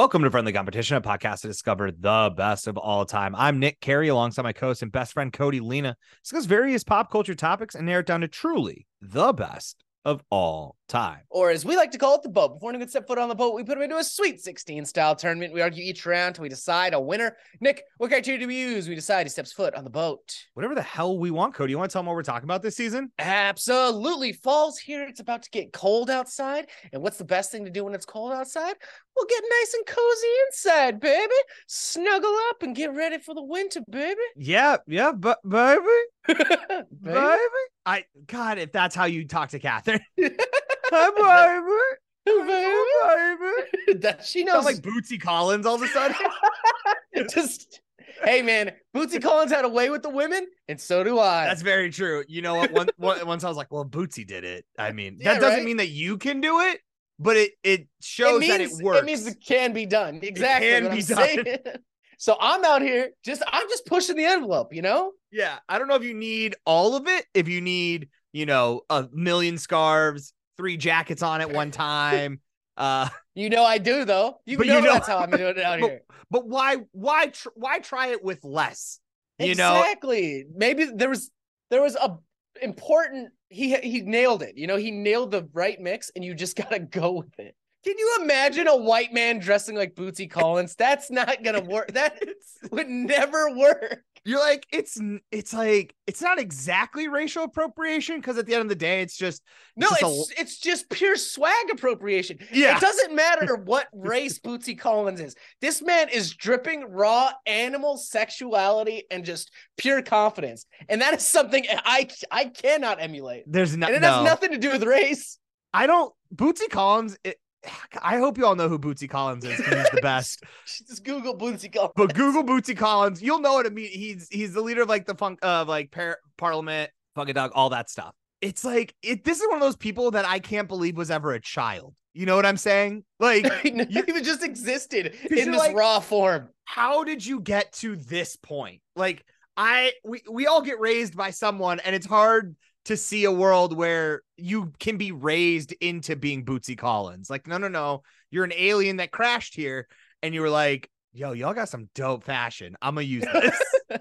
Welcome to Friendly Competition, a podcast to discover the best of all time. I'm Nick Carey, alongside my co-host and best friend, Cody Lena. Discuss various pop culture topics and narrow it down to truly the best of all time. Or as we like to call it, the boat. Before anyone could step foot on the boat, we put them into a Sweet 16 style tournament. We argue each round till we decide a winner. Nick, what criteria do we use? We decide who steps foot on the boat. Whatever the hell we want, Cody. You want to tell them what we're talking about this season? Absolutely. Fall's here. It's about to get cold outside. And what's the best thing to do when it's cold outside? We'll get nice and cozy inside, baby. Snuggle up and get ready for the winter, baby. Yeah, but baby. Baby. God, if that's how you talk to Catherine. Hi, baby. Hi, baby. That she knows. Sounds like Bootsy Collins all of a sudden. Just, hey, man, Bootsy Collins had a way with the women, and so do I. That's very true. You know what? Once I was like, well, Bootsy did it. I mean, that doesn't mean that you can do it, but it shows that it works. It means it can be done. Exactly. It can be done. Saying. So I'm out here, I'm just pushing the envelope, you know? Yeah. I don't know if you need all of it. If you need, a million scarves, 3 jackets on at one time. I do though. You know that's how I'm doing it out here. But why try it with less? Exactly. Maybe there was a important, he nailed it. He nailed the right mix and you just got to go with it. Can you imagine a white man dressing like Bootsy Collins? That's not going to work. That would never work. You're like, it's not exactly racial appropriation. Cause at the end of the day, it's just pure swag appropriation. Yeah. It doesn't matter what race Bootsy Collins is. This man is dripping raw animal sexuality and just pure confidence. And that is something I cannot emulate. It has nothing to do with race. Bootsy Collins. I hope you all know who Bootsy Collins is. He's the best. Just Google Bootsy Collins. But Google Bootsy Collins, you'll know what I mean. He's the leader of like the funk of like Parliament, Funk a Dog, all that stuff. It's like this is one of those people that I can't believe was ever a child. You know what I'm saying? Like he just existed in this raw form. How did you get to this point? Like we all get raised by someone, and it's hard to see a world where you can be raised into being Bootsy Collins. Like, no. You're an alien that crashed here. And you were like, yo, y'all got some dope fashion. I'm going to use this.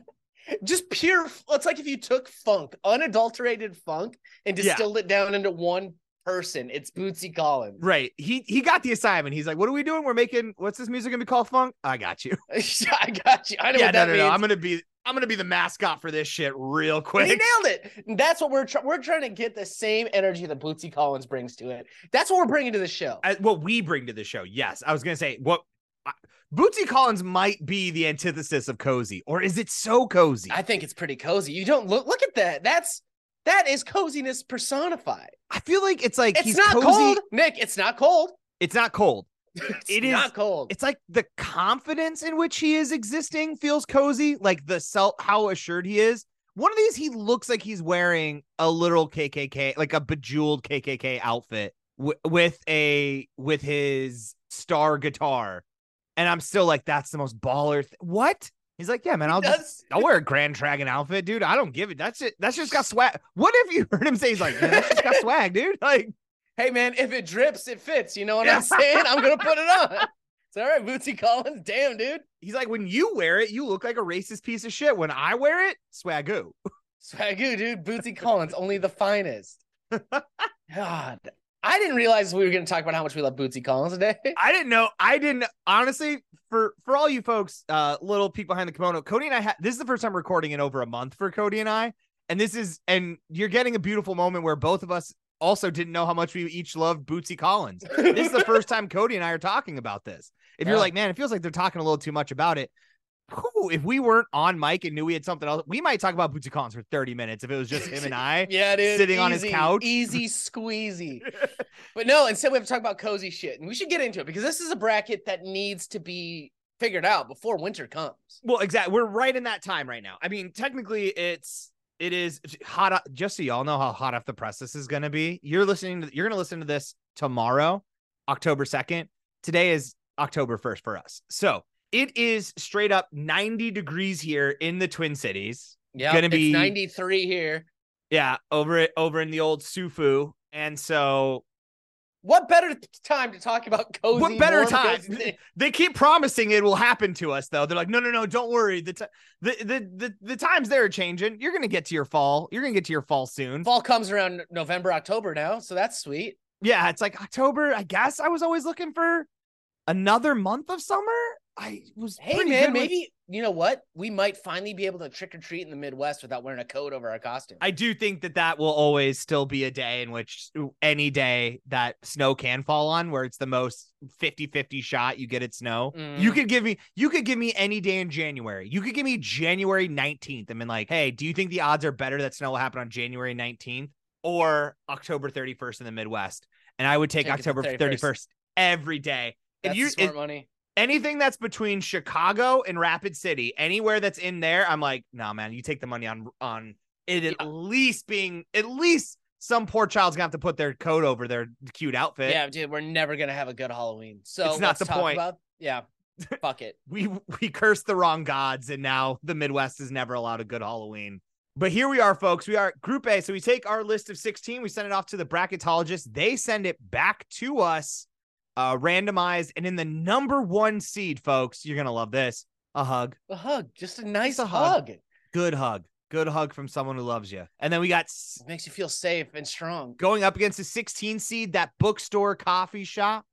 Just pure. It's like if you took funk, unadulterated funk, and distilled it down into one person. It's Bootsy Collins. Right. He got the assignment. He's like, what are we doing? We're making, what's this music going to be called? Funk? I got you. I know what that means. I'm going to be the mascot for this shit real quick. He nailed it. That's what we're trying to get the same energy that Bootsy Collins brings to it. That's what we're bringing to the show. What we bring to the show. Yes. I was going to say Bootsy Collins might be the antithesis of cozy, or is it so cozy? I think it's pretty cozy. You don't look at that. That is coziness personified. I feel like it's like, he's not cozy. Cold, Nick. It's not cold. It's not cold. It is not cold. It's like the confidence in which he is existing feels cozy, like the how assured he is. One of these, he looks like he's wearing a little KKK, like a bejeweled KKK outfit with his star guitar, and I'm still like, that's the most baller. What? He's like, yeah, man, I'll wear a Grand Dragon outfit, dude. I don't give it. That's it. That's just got swag. What if you heard him say? He's like, man, that's just got swag, dude. Like. Hey, man, if it drips, it fits. You know what I'm saying? I'm going to put it on. It's all right, Bootsy Collins. Damn, dude. He's like, when you wear it, you look like a racist piece of shit. When I wear it, swagoo. Swagoo, dude. Bootsy Collins, only the finest. God, I didn't realize we were going to talk about how much we love Bootsy Collins today. I didn't know. Honestly, for all you folks, little peek behind the kimono, Cody and I, this is the first time recording in over a month for Cody and I. And you're getting a beautiful moment where both of us also didn't know how much we each loved Bootsy Collins. This is the first time Cody and I are talking about this. If you're like, man, it feels like they're talking a little too much about it. Ooh, if we weren't on mic and knew we had something else, we might talk about Bootsy Collins for 30 minutes if it was just him and I sitting on his couch. Easy squeezy. But no, instead we have to talk about cozy shit. And we should get into it because this is a bracket that needs to be figured out before winter comes. Well, exactly. We're right in that time right now. I mean, technically it is hot. Just so y'all know how hot off the press this is going to be. You're going to listen to this tomorrow, October 2nd. Today is October 1st for us. So it is straight up 90 degrees here in the Twin Cities. Yeah. Going to be 93 here. Yeah. Over in the old Sufu. And so What better time to talk about cozy? What better time? They keep promising it will happen to us, though. They're like, no, don't worry. The times they're changing. You're gonna get to your fall. You're gonna get to your fall soon. Fall comes around November, October now, so that's sweet. Yeah, it's like October. I guess I was always looking for another month of summer. I was. Hey man, maybe you know what? We might finally be able to trick or treat in the Midwest without wearing a coat over our costume. I do think that will always still be a day in which any day that snow can fall on, where it's the most 50-50 shot you get at snow. Mm. You could give me any day in January. You could give me January 19th. I mean, like, hey, do you think the odds are better that snow will happen on January 19th or October 31st in the Midwest? And I would take October 31st every day. That's smart money. Anything that's between Chicago and Rapid City, anywhere that's in there, I'm like, nah, man, you take the money on it at least some poor child's gonna have to put their coat over their cute outfit. Yeah, dude, we're never gonna have a good Halloween. So it's not the point. Yeah, fuck it. We cursed the wrong gods, and now the Midwest is never allowed a good Halloween. But here we are, folks. We are Group A. So we take our list of 16, we send it off to the bracketologists. They send it back to us. Randomized, and in the number one seed, folks, you're gonna love this. A hug, just a nice hug. Good hug from someone who loves you. And then we got it makes you feel safe and strong. Going up against the 16 seed, that bookstore coffee shop,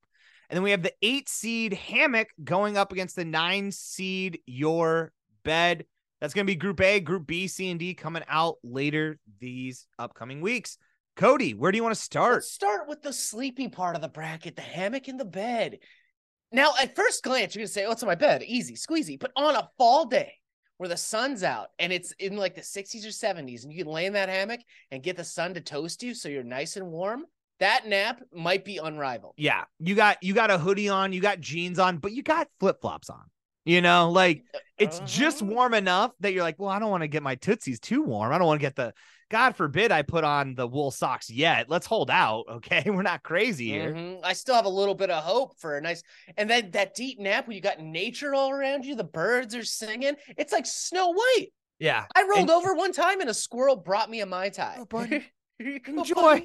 and then we have the 8 seed hammock going up against the 9 seed your bed. That's gonna be Group A, Group B, C, and D coming out later these upcoming weeks. Cody, where do you want to start? Let's start with the sleepy part of the bracket, the hammock and the bed. Now, at first glance, you're going to say, oh, it's on my bed. Easy, squeezy. But on a fall day where the sun's out and it's in like the 60s or 70s, and you can lay in that hammock and get the sun to toast you so you're nice and warm, that nap might be unrivaled. Yeah, you got a hoodie on, you got jeans on, but you got flip-flops on. You know, like it's just warm enough that you're like, well, I don't want to get my tootsies too warm. I don't want to get God forbid I put on the wool socks yet. Let's hold out. Okay. We're not crazy here. Mm-hmm. I still have a little bit of hope for a nice, and then that deep nap when you got nature all around you, the birds are singing. It's like Snow White. Yeah. I rolled over one time and a squirrel brought me a Mai Tai. Oh, buddy. Enjoy.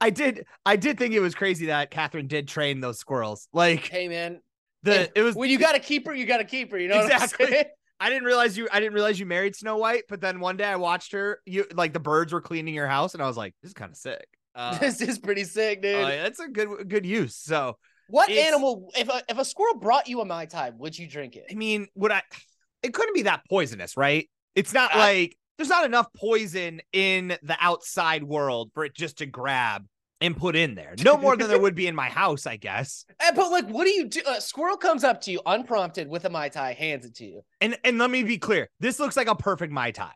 I did think it was crazy that Catherine did train those squirrels. Like, hey man. When you got a keeper, you got a keeper. You know exactly. What I'm saying? I didn't realize you married Snow White, but then one day I watched her. You like the birds were cleaning your house, and I was like, "This is kind of sick. This is pretty sick, dude. That's a good use." So, what animal? If a squirrel brought you a Mai Tai, would you drink it? I mean, would I? It couldn't be that poisonous, right? It's not like there's not enough poison in the outside world for it just to grab and put in there. No more than there would be in my house, I guess. But like, what do you do? A squirrel comes up to you unprompted with a Mai Tai, hands it to you. And let me be clear. This looks like a perfect Mai Tai.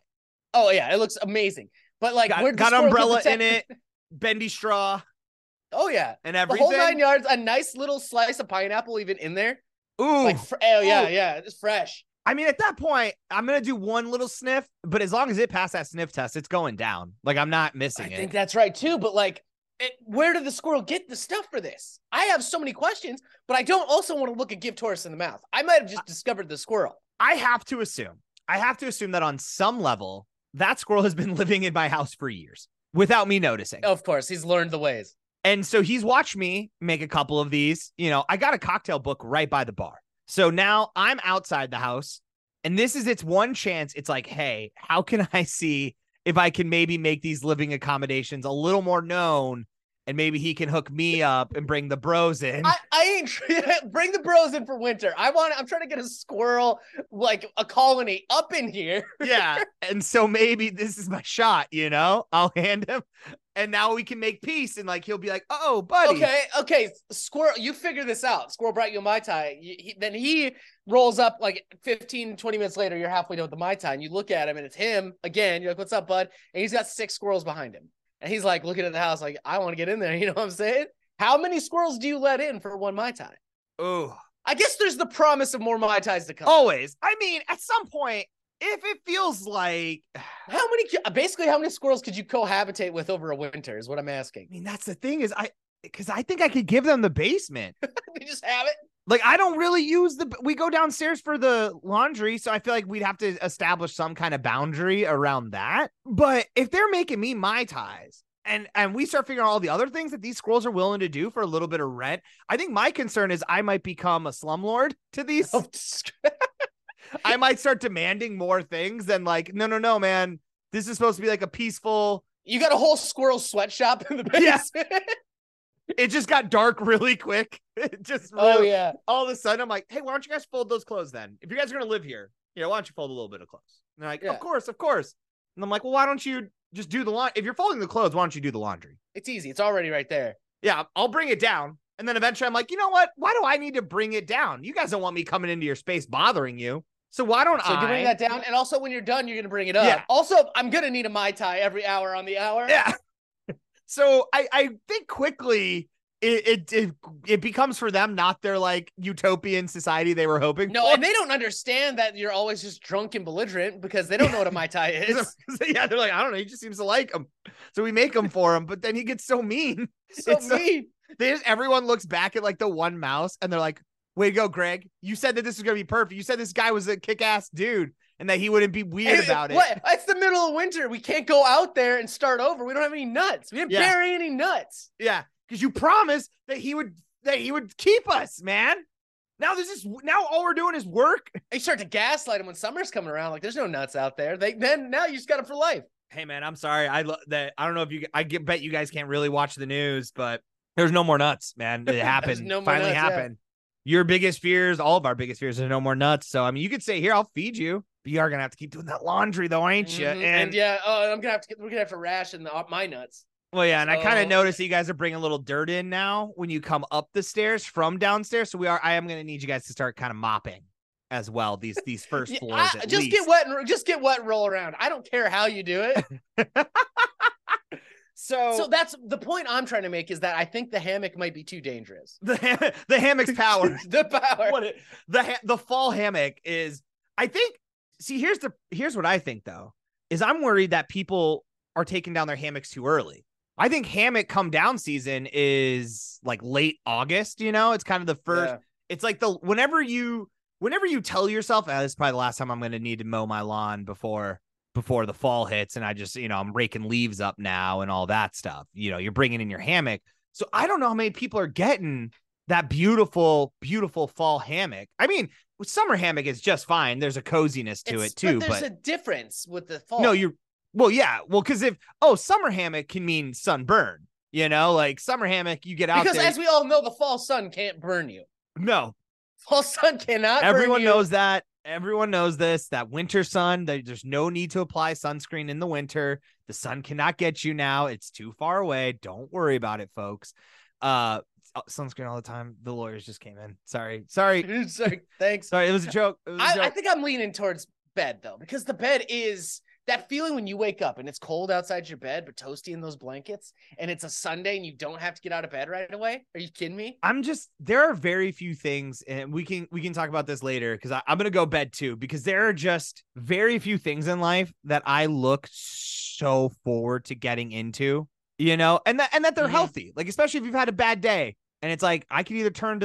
Oh yeah. It looks amazing. But like, got umbrella in it, bendy straw. Oh yeah. And everything. The whole 9 yards, a nice little slice of pineapple even in there. Ooh. Like, oh yeah. Ooh. Yeah. It's fresh. I mean, at that point, I'm going to do one little sniff, but as long as it passed that sniff test, it's going down. Like I'm not missing it. I think that's right too. But like, where did the squirrel get the stuff for this? I have so many questions, but I don't also want to look a gift horse in the mouth. I might have just discovered the squirrel. I have to assume that on some level, that squirrel has been living in my house for years without me noticing. Of course, he's learned the ways. And so he's watched me make a couple of these. You know, I got a cocktail book right by the bar. So now I'm outside the house, and this is its one chance. It's like, hey, how can I see if I can maybe make these living accommodations a little more known, and maybe he can hook me up and bring the bros in. Bring the bros in for winter. I'm trying to get a squirrel, like a colony up in here. Yeah. And so maybe this is my shot, you know, I'll hand him and now we can make peace. And like, he'll be like, oh buddy. Okay. Squirrel, you figure this out. Squirrel brought you a Mai Tai. Then he rolls up like 15, 20 minutes later, you're halfway done with the Mai Tai and you look at him and it's him again. You're like, what's up, bud? And he's got 6 squirrels behind him. And he's like looking at the house like, I want to get in there. You know what I'm saying? How many squirrels do you let in for one Mai Tai? Oh, I guess there's the promise of more Mai Tais to come. Always. I mean, at some point, if it feels like how many squirrels could you cohabitate with over a winter is what I'm asking. I mean, that's the thing is because I think I could give them the basement. They just have it. Like, I don't really we go downstairs for the laundry, so I feel like we'd have to establish some kind of boundary around that. But if they're making me Mai Tais, and we start figuring out all the other things that these scrolls are willing to do for a little bit of rent. I think my concern is I might become a slumlord to these. Oh. I might start demanding more things than like, no, man, this is supposed to be like a peaceful. You got a whole squirrel sweatshop in the basement. Yeah. It just got dark really quick. It just really, all of a sudden I'm like, hey, why don't you guys fold those clothes then? If you guys are going to live here, why don't you fold a little bit of clothes? And they're like, of course. And I'm like, well, why don't you just do the laundry? If you're folding the clothes, why don't you do the laundry? It's easy. It's already right there. Yeah, I'll bring it down. And then eventually I'm like, you know what? Why do I need to bring it down? You guys don't want me coming into your space bothering you. So why don't I? So you bring that down. And also when you're done, you're going to bring it up. Yeah. Also, I'm going to need a Mai Tai every hour on the hour. Yeah. So I think quickly it becomes for them not their like utopian society they were hoping for. No, and they don't understand that you're always just drunk and belligerent because they don't know what a Mai Tai is. Yeah, they're like, I don't know. He just seems to like them. So we make them for him. But then he gets so mean. So mean. Everyone looks back at like the one mouse and they're like, way to go, Greg. You said that this was going to be perfect. You said this guy was a kick-ass dude. And that he wouldn't be weird about it. What? It's the middle of winter. We can't go out there and start over. We don't have any nuts. We didn't bury any nuts. Yeah, because you promised that he would keep us, man. Now all we're doing is work. You start to gaslight him when summer's coming around. Like there's no nuts out there. Now you just got him for life. Hey man, I'm sorry. I don't know if you. I bet you guys can't really watch the news, but there's no more nuts, man. It happened. Finally happened. Yeah. Your biggest fears, all of our biggest fears, are no more nuts. So I mean, you could say here, I'll feed you. You are gonna have to keep doing that laundry though, ain't you? And we're gonna have to ration my nuts. Well, yeah, and I kind of noticed that you guys are bringing a little dirt in now when you come up the stairs from downstairs. So I am gonna need you guys to start kind of mopping as well. These first floors. Get wet and roll around. I don't care how you do it. So that's the point I'm trying to make is that I think the hammock might be too dangerous. The hammock's power. The power. The fall hammock is, I think. See, here's what I think though, is I'm worried that people are taking down their hammocks too early. I think hammock come down season is like late August, it's kind of the first, it's like whenever you tell yourself, this is probably the last time I'm going to need to mow my lawn before the fall hits. And I just, I'm raking leaves up now and all that stuff, you're bringing in your hammock. So I don't know how many people are getting that beautiful, beautiful fall hammock. I mean, summer hammock is just fine. There's a coziness to it too. But there's a difference with the fall. No, because if summer hammock can mean sunburn, like summer hammock, you get out because there. As we all know, the fall sun can't burn you. No, fall sun cannot. Everyone knows that. Everyone knows this. That winter sun. There's no need to apply sunscreen in the winter. The sun cannot get you now. It's too far away. Don't worry about it, folks. Sunscreen all the time. The lawyers just came in. Sorry. Thanks. Sorry, it was a joke. I think I'm leaning towards bed though, because the bed is that feeling when you wake up and it's cold outside your bed, but toasty in those blankets, and it's a Sunday and you don't have to get out of bed right away. Are you kidding me? There are very few things, and we can talk about this later because I'm gonna go bed too, because there are just very few things in life that I look so forward to getting into, and that they're healthy. Like especially if you've had a bad day. And it's like, I can either turn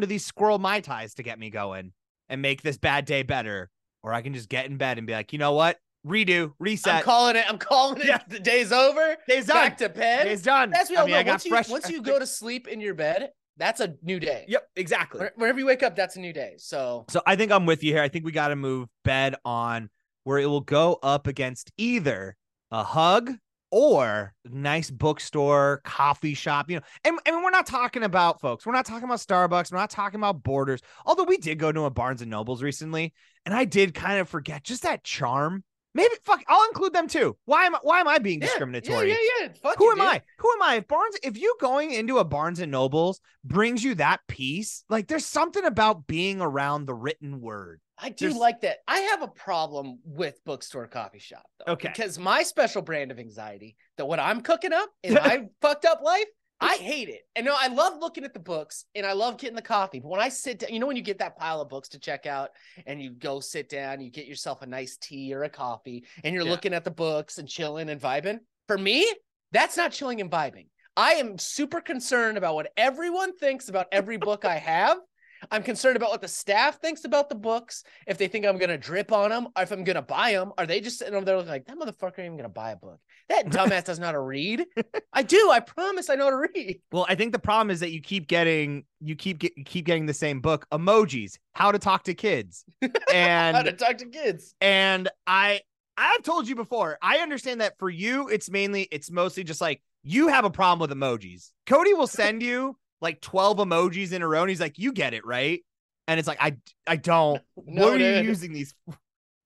to these squirrel Mai Tais to get me going and make this bad day better, or I can just get in bed and be like, you know what? Redo, reset. I'm calling it. Yeah. The day's over. Day's done. Back to bed. Day's done. That's what I mean, once you go to sleep in your bed, that's a new day. Yep, exactly. Whenever you wake up, that's a new day. So I think I'm with you here. I think we got to move bed on where it will go up against either a hug or nice bookstore, coffee shop, and we're not talking about, folks, we're not talking about Starbucks. We're not talking about Borders. Although we did go to a Barnes and Noble's recently, and I did kind of forget just that charm. Maybe I'll include them too. Why am I being discriminatory? Yeah. Fuck who you, am dude. I? Who am I? If you going into a Barnes and Noble's brings you that peace, like there's something about being around the written word. I do like that. I have a problem with bookstore coffee shop, though. Okay. Because my special brand of anxiety, that what I'm cooking up in my fucked up life, I hate it. And no, I love looking at the books and I love getting the coffee. But when I sit down, when you get that pile of books to check out and you go sit down, you get yourself a nice tea or a coffee and you're looking at the books and chilling and vibing. For me, that's not chilling and vibing. I am super concerned about what everyone thinks about every book I have. I'm concerned about what the staff thinks about the books, if they think I'm going to drip on them, or if I'm going to buy them. Are they just sitting over there like, that motherfucker ain't even going to buy a book. That dumbass doesn't know how to read. I do. I promise I know how to read. Well, I think the problem is that you keep getting, you keep getting the same book, Emojis, How to Talk to Kids. And How to Talk to Kids. And I've told you before, I understand that for you, it's mostly just like, you have a problem with emojis. Cody will send you like 12 emojis in a row, and he's like, you get it, right? And it's like, I don't. No, what dude. Are you using these?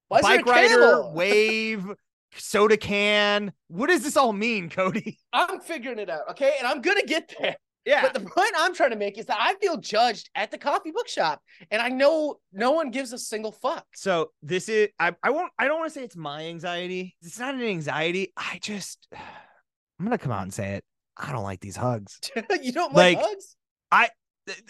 Why bike rider, wave, soda can. What does this all mean, Cody? I'm figuring it out, okay? And I'm going to get there. Yeah. But the point I'm trying to make is that I feel judged at the coffee bookshop, and I know no one gives a single fuck. So this is, I don't want to say it's my anxiety. It's not an anxiety. I'm going to come out and say it. I don't like these hugs. You don't like hugs?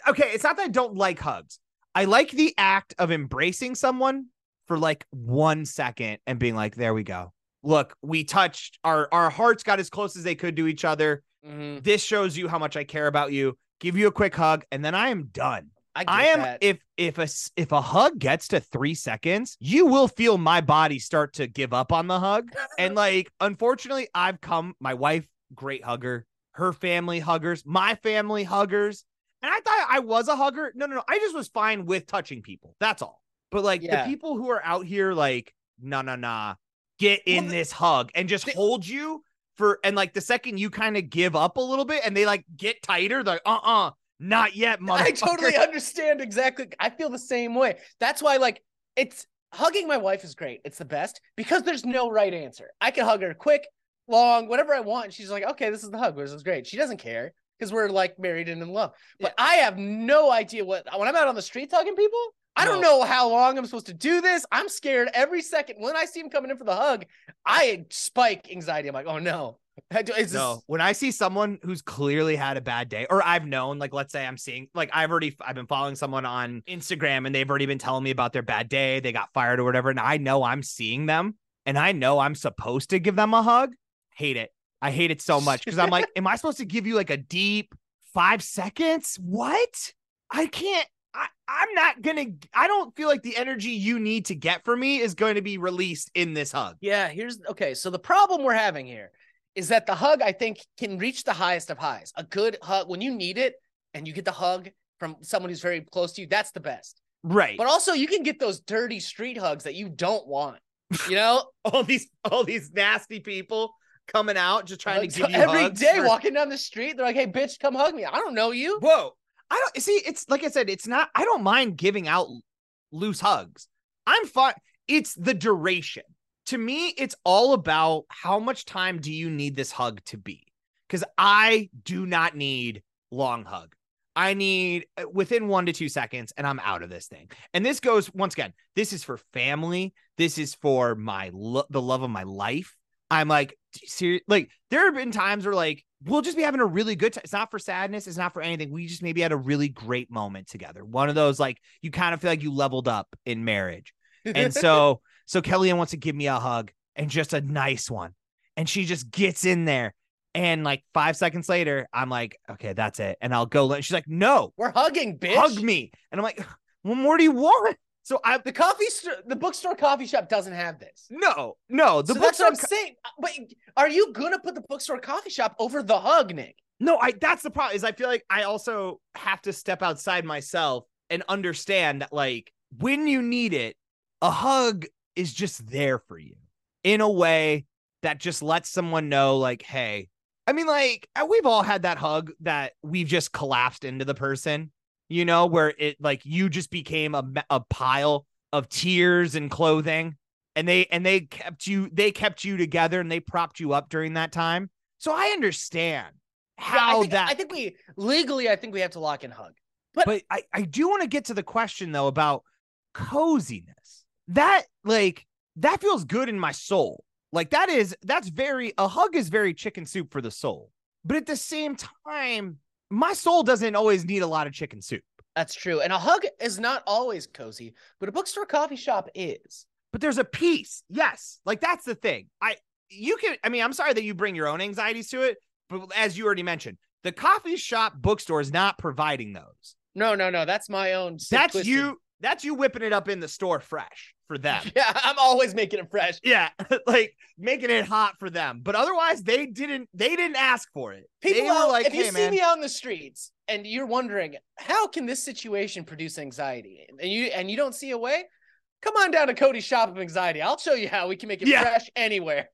Okay, it's not that I don't like hugs. I like the act of embracing someone for like 1 second and being like, there we go. Look, we touched. Our hearts got as close as they could to each other. Mm-hmm. This shows you how much I care about you. Give you a quick hug, and then I am done. I am. If a hug gets to 3 seconds, you will feel my body start to give up on the hug. And like, unfortunately, my wife, great hugger, her family huggers, my family huggers. And I thought I was a hugger. No. I just was fine with touching people. That's all. But like the people who are out here, like, nah, get in this hug and just hold you for. And like the second you kind of give up a little bit and they like get tighter, they're like, not yet, motherfucker. I totally understand exactly. I feel the same way. That's why, like, it's hugging my wife is great. It's the best because there's no right answer. I can hug her quick, long, whatever I want. And she's like, okay, this is the hug. This is great. She doesn't care because we're like married and in love. But I have no idea when I'm out on the streets hugging people, I don't know how long I'm supposed to do this. I'm scared every second. When I see him coming in for the hug, I spike anxiety. I'm like, oh no. When I see someone who's clearly had a bad day, or I've known, like, let's say I'm seeing, like, I've been following someone on Instagram and they've already been telling me about their bad day, they got fired or whatever, and I know I'm seeing them and I know I'm supposed to give them a hug. Hate it. I hate it so much because I'm like, am I supposed to give you like a deep 5 seconds? What? I can't. I don't feel like the energy you need to get from me is going to be released in this hug. Yeah. Okay. So the problem we're having here is that the hug, I think, can reach the highest of highs. A good hug, when you need it and you get the hug from someone who's very close to you, that's the best. Right. But also, you can get those dirty street hugs that you don't want. You know? all these nasty people coming out just trying to give you every hugs. Every day, walking down the street, they're like, hey, bitch, come hug me. I don't know you. Whoa. It's like I said, it's not, I don't mind giving out loose hugs. I'm fine. It's the duration. To me, it's all about how much time do you need this hug to be? Because I do not need long hug. I need within 1 to 2 seconds and I'm out of this thing. And this goes, once again, this is for family. This is for the love of my life. I'm like, seriously, like there have been times where like, we'll just be having a really good time. It's not for sadness. It's not for anything. We just maybe had a really great moment together. One of those, like, you kind of feel like you leveled up in marriage. And so... So Kellyanne wants to give me a hug and just a nice one. And she just gets in there. And like 5 seconds later, I'm like, okay, that's it. And I'll go. And she's like, no, we're hugging, bitch. Hug me. And I'm like, what more do you want? So the bookstore coffee shop doesn't have this. No. So that's what I'm saying. But are you going to put the bookstore coffee shop over the hug, Nick? No, that's the problem is I feel like I also have to step outside myself and understand that like when you need it, a hug is just there for you in a way that just lets someone know like, hey, I mean, like we've all had that hug that we've just collapsed into the person, you know, where it like you just became a pile of tears and clothing and they kept you together and they propped you up during that time. So I understand how I think we legally, I think we have to lock in hug, but I do want to get to the question though, about coziness. That feels good in my soul. Like a hug is very chicken soup for the soul. But at the same time, my soul doesn't always need a lot of chicken soup. That's true. And a hug is not always cozy, but a bookstore coffee shop is. But there's a piece. Yes. Like that's the thing. I'm sorry that you bring your own anxieties to it, but as you already mentioned, the coffee shop bookstore is not providing those. No. That's my own. That's twisted. You. That's you whipping it up in the store fresh for them. Yeah, I'm always making it fresh. Yeah, like making it hot for them. But otherwise, they didn't ask for it. People were like, if you see me on the streets and you're wondering, how can this situation produce anxiety? And you don't see a way? Come on down to Cody's Shop of Anxiety. I'll show you how we can make it fresh anywhere.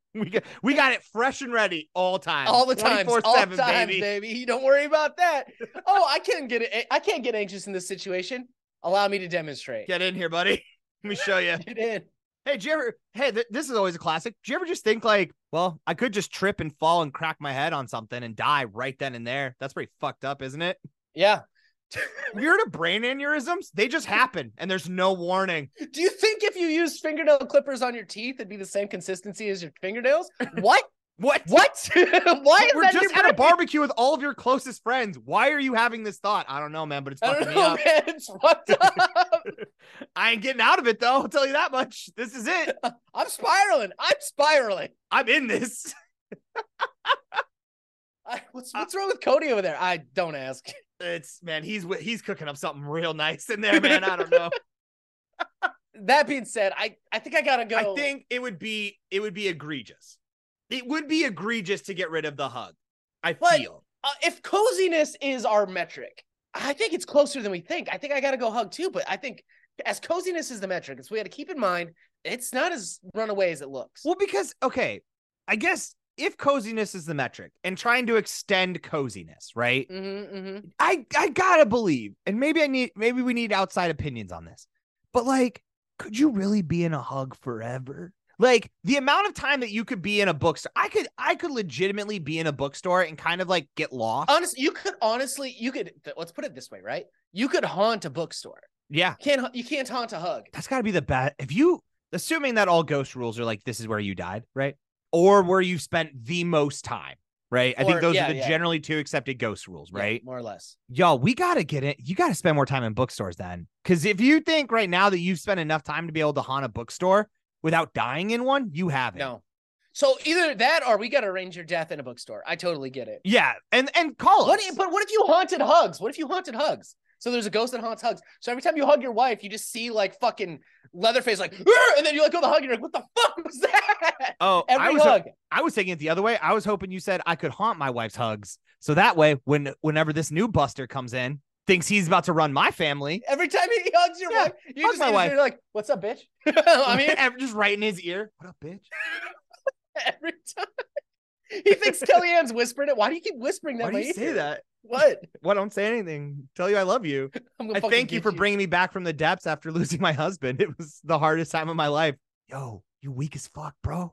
We got it fresh and ready all time. All the time. 24/7, baby. You don't worry about that. Oh, I can't get anxious in this situation. Allow me to demonstrate. Get in here, buddy. Let me show you. Get in. Hey, this is always a classic. Do you ever just think like, well, I could just trip and fall and crack my head on something and die right then and there. That's pretty fucked up, isn't it? Yeah. You heard of brain aneurysms? They just happen and there's no warning. Do you think if you used fingernail clippers on your teeth, it'd be the same consistency as your fingernails? What? What? Why is we're that just at a barbecue with all of your closest friends? Why are you having this thought? I don't know, man, but it's fucking me up. Man, it's fucked up. I ain't getting out of it, though. I'll tell you that much. This is it. I'm spiraling. I'm in this. What's wrong with Cody over there? I don't ask. It's, man, he's cooking up something real nice in there, man. I don't know. That being said, I think I gotta go. I think it would be egregious. It would be egregious to get rid of the hug. I feel if coziness is our metric, I think it's closer than we think. I think I got to go hug too, but I think as coziness is the metric, it's we had to keep in mind. It's not as runaway as it looks. Well, because, okay, I guess if coziness is the metric and trying to extend coziness, right? Mm-hmm, mm-hmm. I gotta believe, and maybe we need outside opinions on this, but like, could you really be in a hug forever? Like the amount of time that you could be in a bookstore, I could legitimately be in a bookstore and kind of like get lost. Honestly, let's put it this way, right? You could haunt a bookstore. Yeah. You can't haunt a hug. That's gotta be the best. If you, assuming that all ghost rules are like, this is where you died, right? Or where you spent the most time, right? I think those are the generally two accepted ghost rules, right? Yeah, more or less. Y'all, we gotta get it. You gotta spend more time in bookstores then. Cause if you think right now that you've spent enough time to be able to haunt a bookstore without dying in one, you haven't. No. So either that or we got to arrange your death in a bookstore. I totally get it. Yeah. And call us. But what if you haunted hugs? What if you haunted hugs? So there's a ghost that haunts hugs. So every time you hug your wife, you just see like fucking Leatherface, like, and then you let go of the hug. And you're like, what the fuck was that? Oh, I was taking it the other way. I was hoping you said I could haunt my wife's hugs. So that way, whenever this new buster comes in, thinks he's about to run my family. Every time he hugs your wife, you just you're like, what's up, bitch? I mean, just right in his ear. What up, bitch? Every time. He thinks Kellyanne's whispering it. Why do you keep whispering that? Why do you say that? What? Why don't say anything? Tell you I love you. I thank you for bringing me back from the depths after losing my husband. It was the hardest time of my life. Yo, you weak as fuck, bro.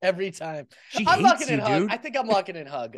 Every time. I'm locking in hug. I think I'm locking in hug.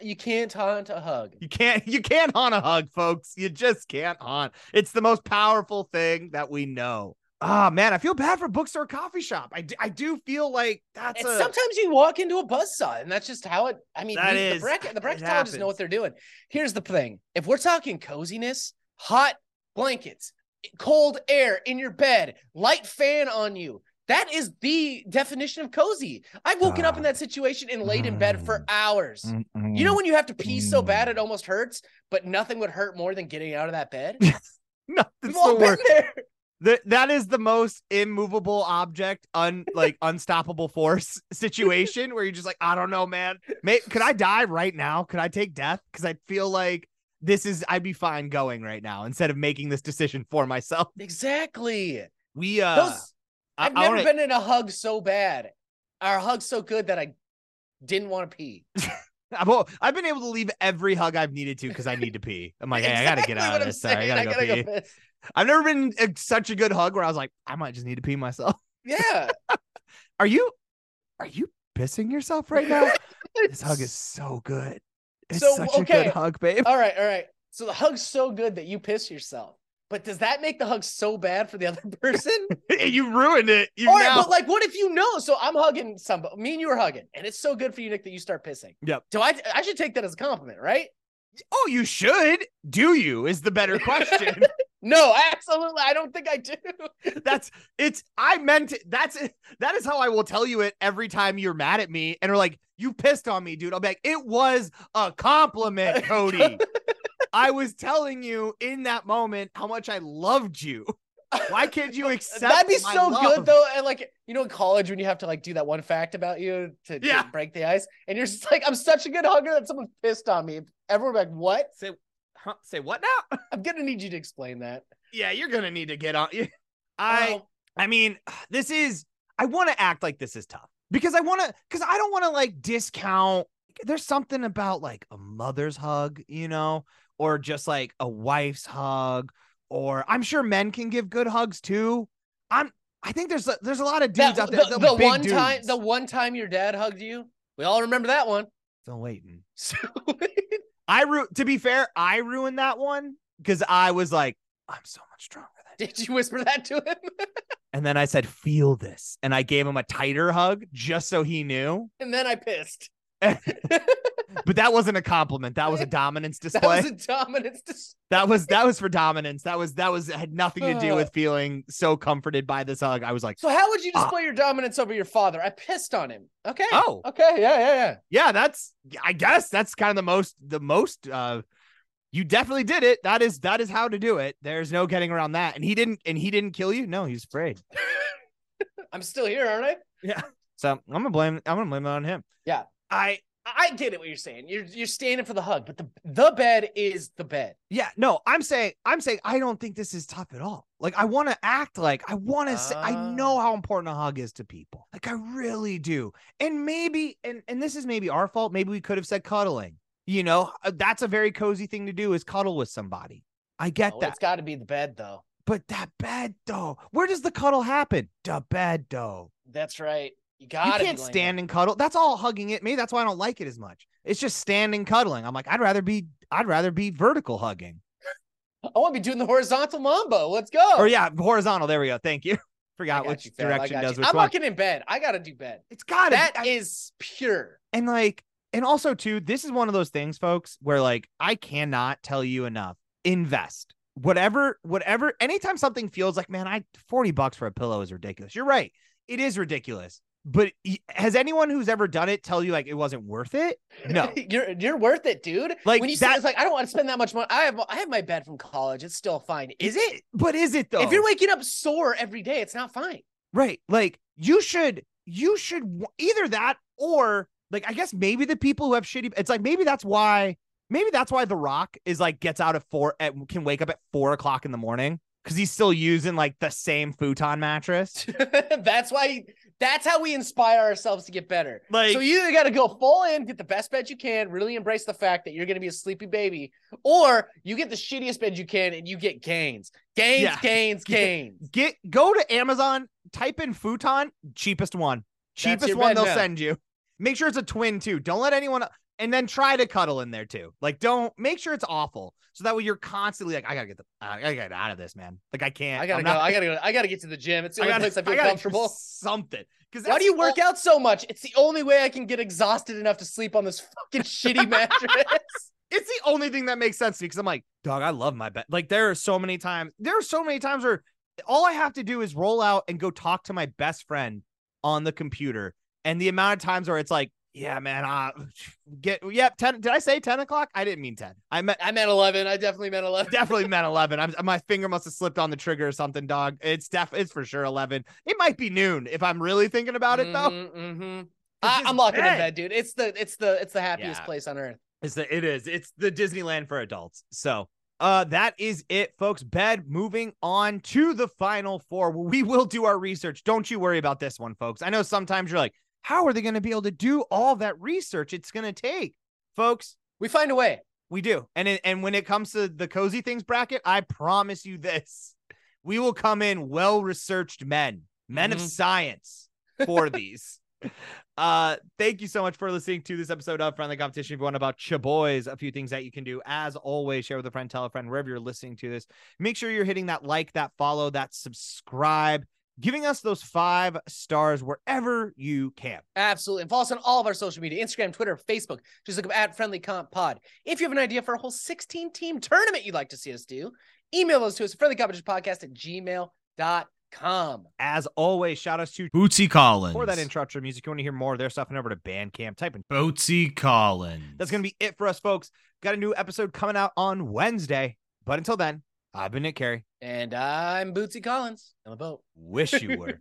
You can't haunt a hug. You can't haunt a hug, folks. You just can't haunt. It's the most powerful thing that we know. Ah, man, I feel bad for bookstore coffee shop. I do feel like that's sometimes you walk into a buzzsaw and that's just how it, I mean, that is, the bracketologists know what they're doing. Here's the thing. If we're talking coziness, hot blankets, cold air in your bed, light fan on you, that is the definition of cozy. I've woken up in that situation and laid in bed for hours. You know when you have to pee so bad it almost hurts, but nothing would hurt more than getting out of that bed? Nothing's so worse. That is the most immovable object, unstoppable force situation where you're just like, I don't know, man. Could I die right now? Could I take death? Because I feel like I'd be fine going right now instead of making this decision for myself. Exactly. I've never been in a hug so bad. Our hug's so good that I didn't want to pee. I've been able to leave every hug I've needed to because I need to pee. I'm like, hey, exactly, I got to get out of this. Sorry, I gotta go pee. I've never been such a good hug where I was like, I might just need to pee myself. Yeah. Are you pissing yourself right now? This hug is so good. It's such a good hug, babe. All right. So the hug's so good that you piss yourself. But does that make the hug so bad for the other person? You ruined it. But like, what if you know? So I'm hugging somebody. Me and you are hugging, and it's so good for you, Nick, that you start pissing. Yep. So I should take that as a compliment, right? Oh, you should. Do you is the better question. No, absolutely. I don't think I do. That is how I will tell you it every time you're mad at me and are like, you pissed on me, dude. I'll be like, it was a compliment, Cody. I was telling you in that moment how much I loved you. Why can't you accept that'd be so love? Good though. And like, you know, in college when you have to like do that one fact about you to break the ice and you're just like, I'm such a good hugger that someone pissed on me. Everyone's like, what? Say what now? I'm going to need you to explain that. Yeah. You're going to need to get on. I mean, I want to act like this is tough because I don't want to like discount. There's something about like a mother's hug, you know, or just like a wife's hug. Or I'm sure men can give good hugs too. I think there's a lot of dudes out there. The one time your dad hugged you, we all remember that one. Still waiting. To be fair, I ruined that one because I was like, I'm so much stronger than you. Did you whisper that to him? And then I said, feel this. And I gave him a tighter hug just so he knew. And then I pissed. But that wasn't a compliment. That was a dominance display. That was for dominance. That had nothing to do with feeling so comforted by this hug. I was like, so how would you display your dominance over your father? I pissed on him. Okay. Oh, okay. Yeah. Yeah. I guess that's kind of the most, you definitely did it. That is how to do it. There's no getting around that. And he didn't kill you. No, he's afraid. I'm still here. Aren't I? Yeah. So I'm going to blame it on him. Yeah. I get it what you're saying. You're standing for the hug, but the bed is the bed. Yeah, no, I'm saying I don't think this is tough at all. Like I want to act like I want to say I know how important a hug is to people. Like I really do. And maybe and this is maybe our fault. Maybe we could have said cuddling. You know, that's a very cozy thing to do is cuddle with somebody. I get that. It's got to be the bed though. But that bed though. Where does the cuddle happen? The bed though. That's right. You can't stand and cuddle. That's all hugging it. Maybe that's why I don't like it as much. It's just standing cuddling. I'm like, I'd rather be vertical hugging. I want to be doing the horizontal mambo. Let's go. Or yeah, horizontal. There we go. Thank you. Forgot which direction does which one. I'm fucking in bed. I got to do bed. It's got it. That is pure. And like, and also too, this is one of those things, folks, where like, I cannot tell you enough. Invest. Whatever, anytime something feels like, man, $40 for a pillow is ridiculous. You're right. It is ridiculous. But has anyone who's ever done it tell you like it wasn't worth it? No, you're worth it, dude. Like when you say it's like I don't want to spend that much money. I have my bed from college. It's still fine. Is it? But is it though? If you're waking up sore every day, it's not fine. Right. Like you should either that or like I guess maybe the people who have shitty. It's like maybe that's why The Rock is like gets out at can wake up at 4 o'clock in the morning. Because he's still using like the same futon mattress. That's how we inspire ourselves to get better. Like, so you either got to go full in, get the best bed you can, really embrace the fact that you're going to be a sleepy baby, or you get the shittiest bed you can and you get gains, yeah. gains. Go to Amazon, type in futon, cheapest one they'll send you. Make sure it's a twin too. Don't let anyone. And then try to cuddle in there too. Like, don't make sure it's awful. So that way you're constantly like, I gotta get out of this, man. Like, I can't. I gotta get to the gym. It's the only place I feel comfortable. Something. Why do you work out so much? It's the only way I can get exhausted enough to sleep on this fucking shitty mattress. It's the only thing that makes sense to me because I'm like, dog, I love my bed. Like, there are so many times where all I have to do is roll out and go talk to my best friend on the computer. And the amount of times where it's like, yeah, man. Yeah. 10. Did I say 10 o'clock? I didn't mean 10. I meant 11. I definitely meant 11. Definitely meant 11. My finger must have slipped on the trigger or something, dog. It's for sure 11. It might be noon if I'm really thinking about it, though. Mm-hmm. I'm locking in bed, dude. It's the happiest place on earth. It's the Disneyland for adults. So that is it, folks. Bed. Moving on to the final four. We will do our research. Don't you worry about this one, folks. I know sometimes you're like, how are they going to be able to do all that research it's going to take? Folks, we find a way. We do. And when it comes to the cozy things bracket, I promise you this. We will come in well-researched men of science for these. Thank you so much for listening to this episode of Friendly Competition. If you want about Chaboys, a few things that you can do. As always, share with a friend, tell a friend, wherever you're listening to this. Make sure you're hitting that like, that follow, that subscribe. Giving us those 5 stars wherever you can. Absolutely. And follow us on all of our social media, Instagram, Twitter, Facebook. Just look up at Friendly Comp Pod. If you have an idea for a whole 16-team tournament you'd like to see us do, email us to us at friendlycompetitionpodcast@gmail.com. BootsyCollins.com. As always, shout out to Bootsy Collins for that introductory music. If you want to hear more of their stuff, and over to Bandcamp, type in Bootsy Collins. That's going to be it for us, folks. Got a new episode coming out on Wednesday. But until then, I've been Nick Carey. And I'm Bootsy Collins. I'm a boat. Wish you were.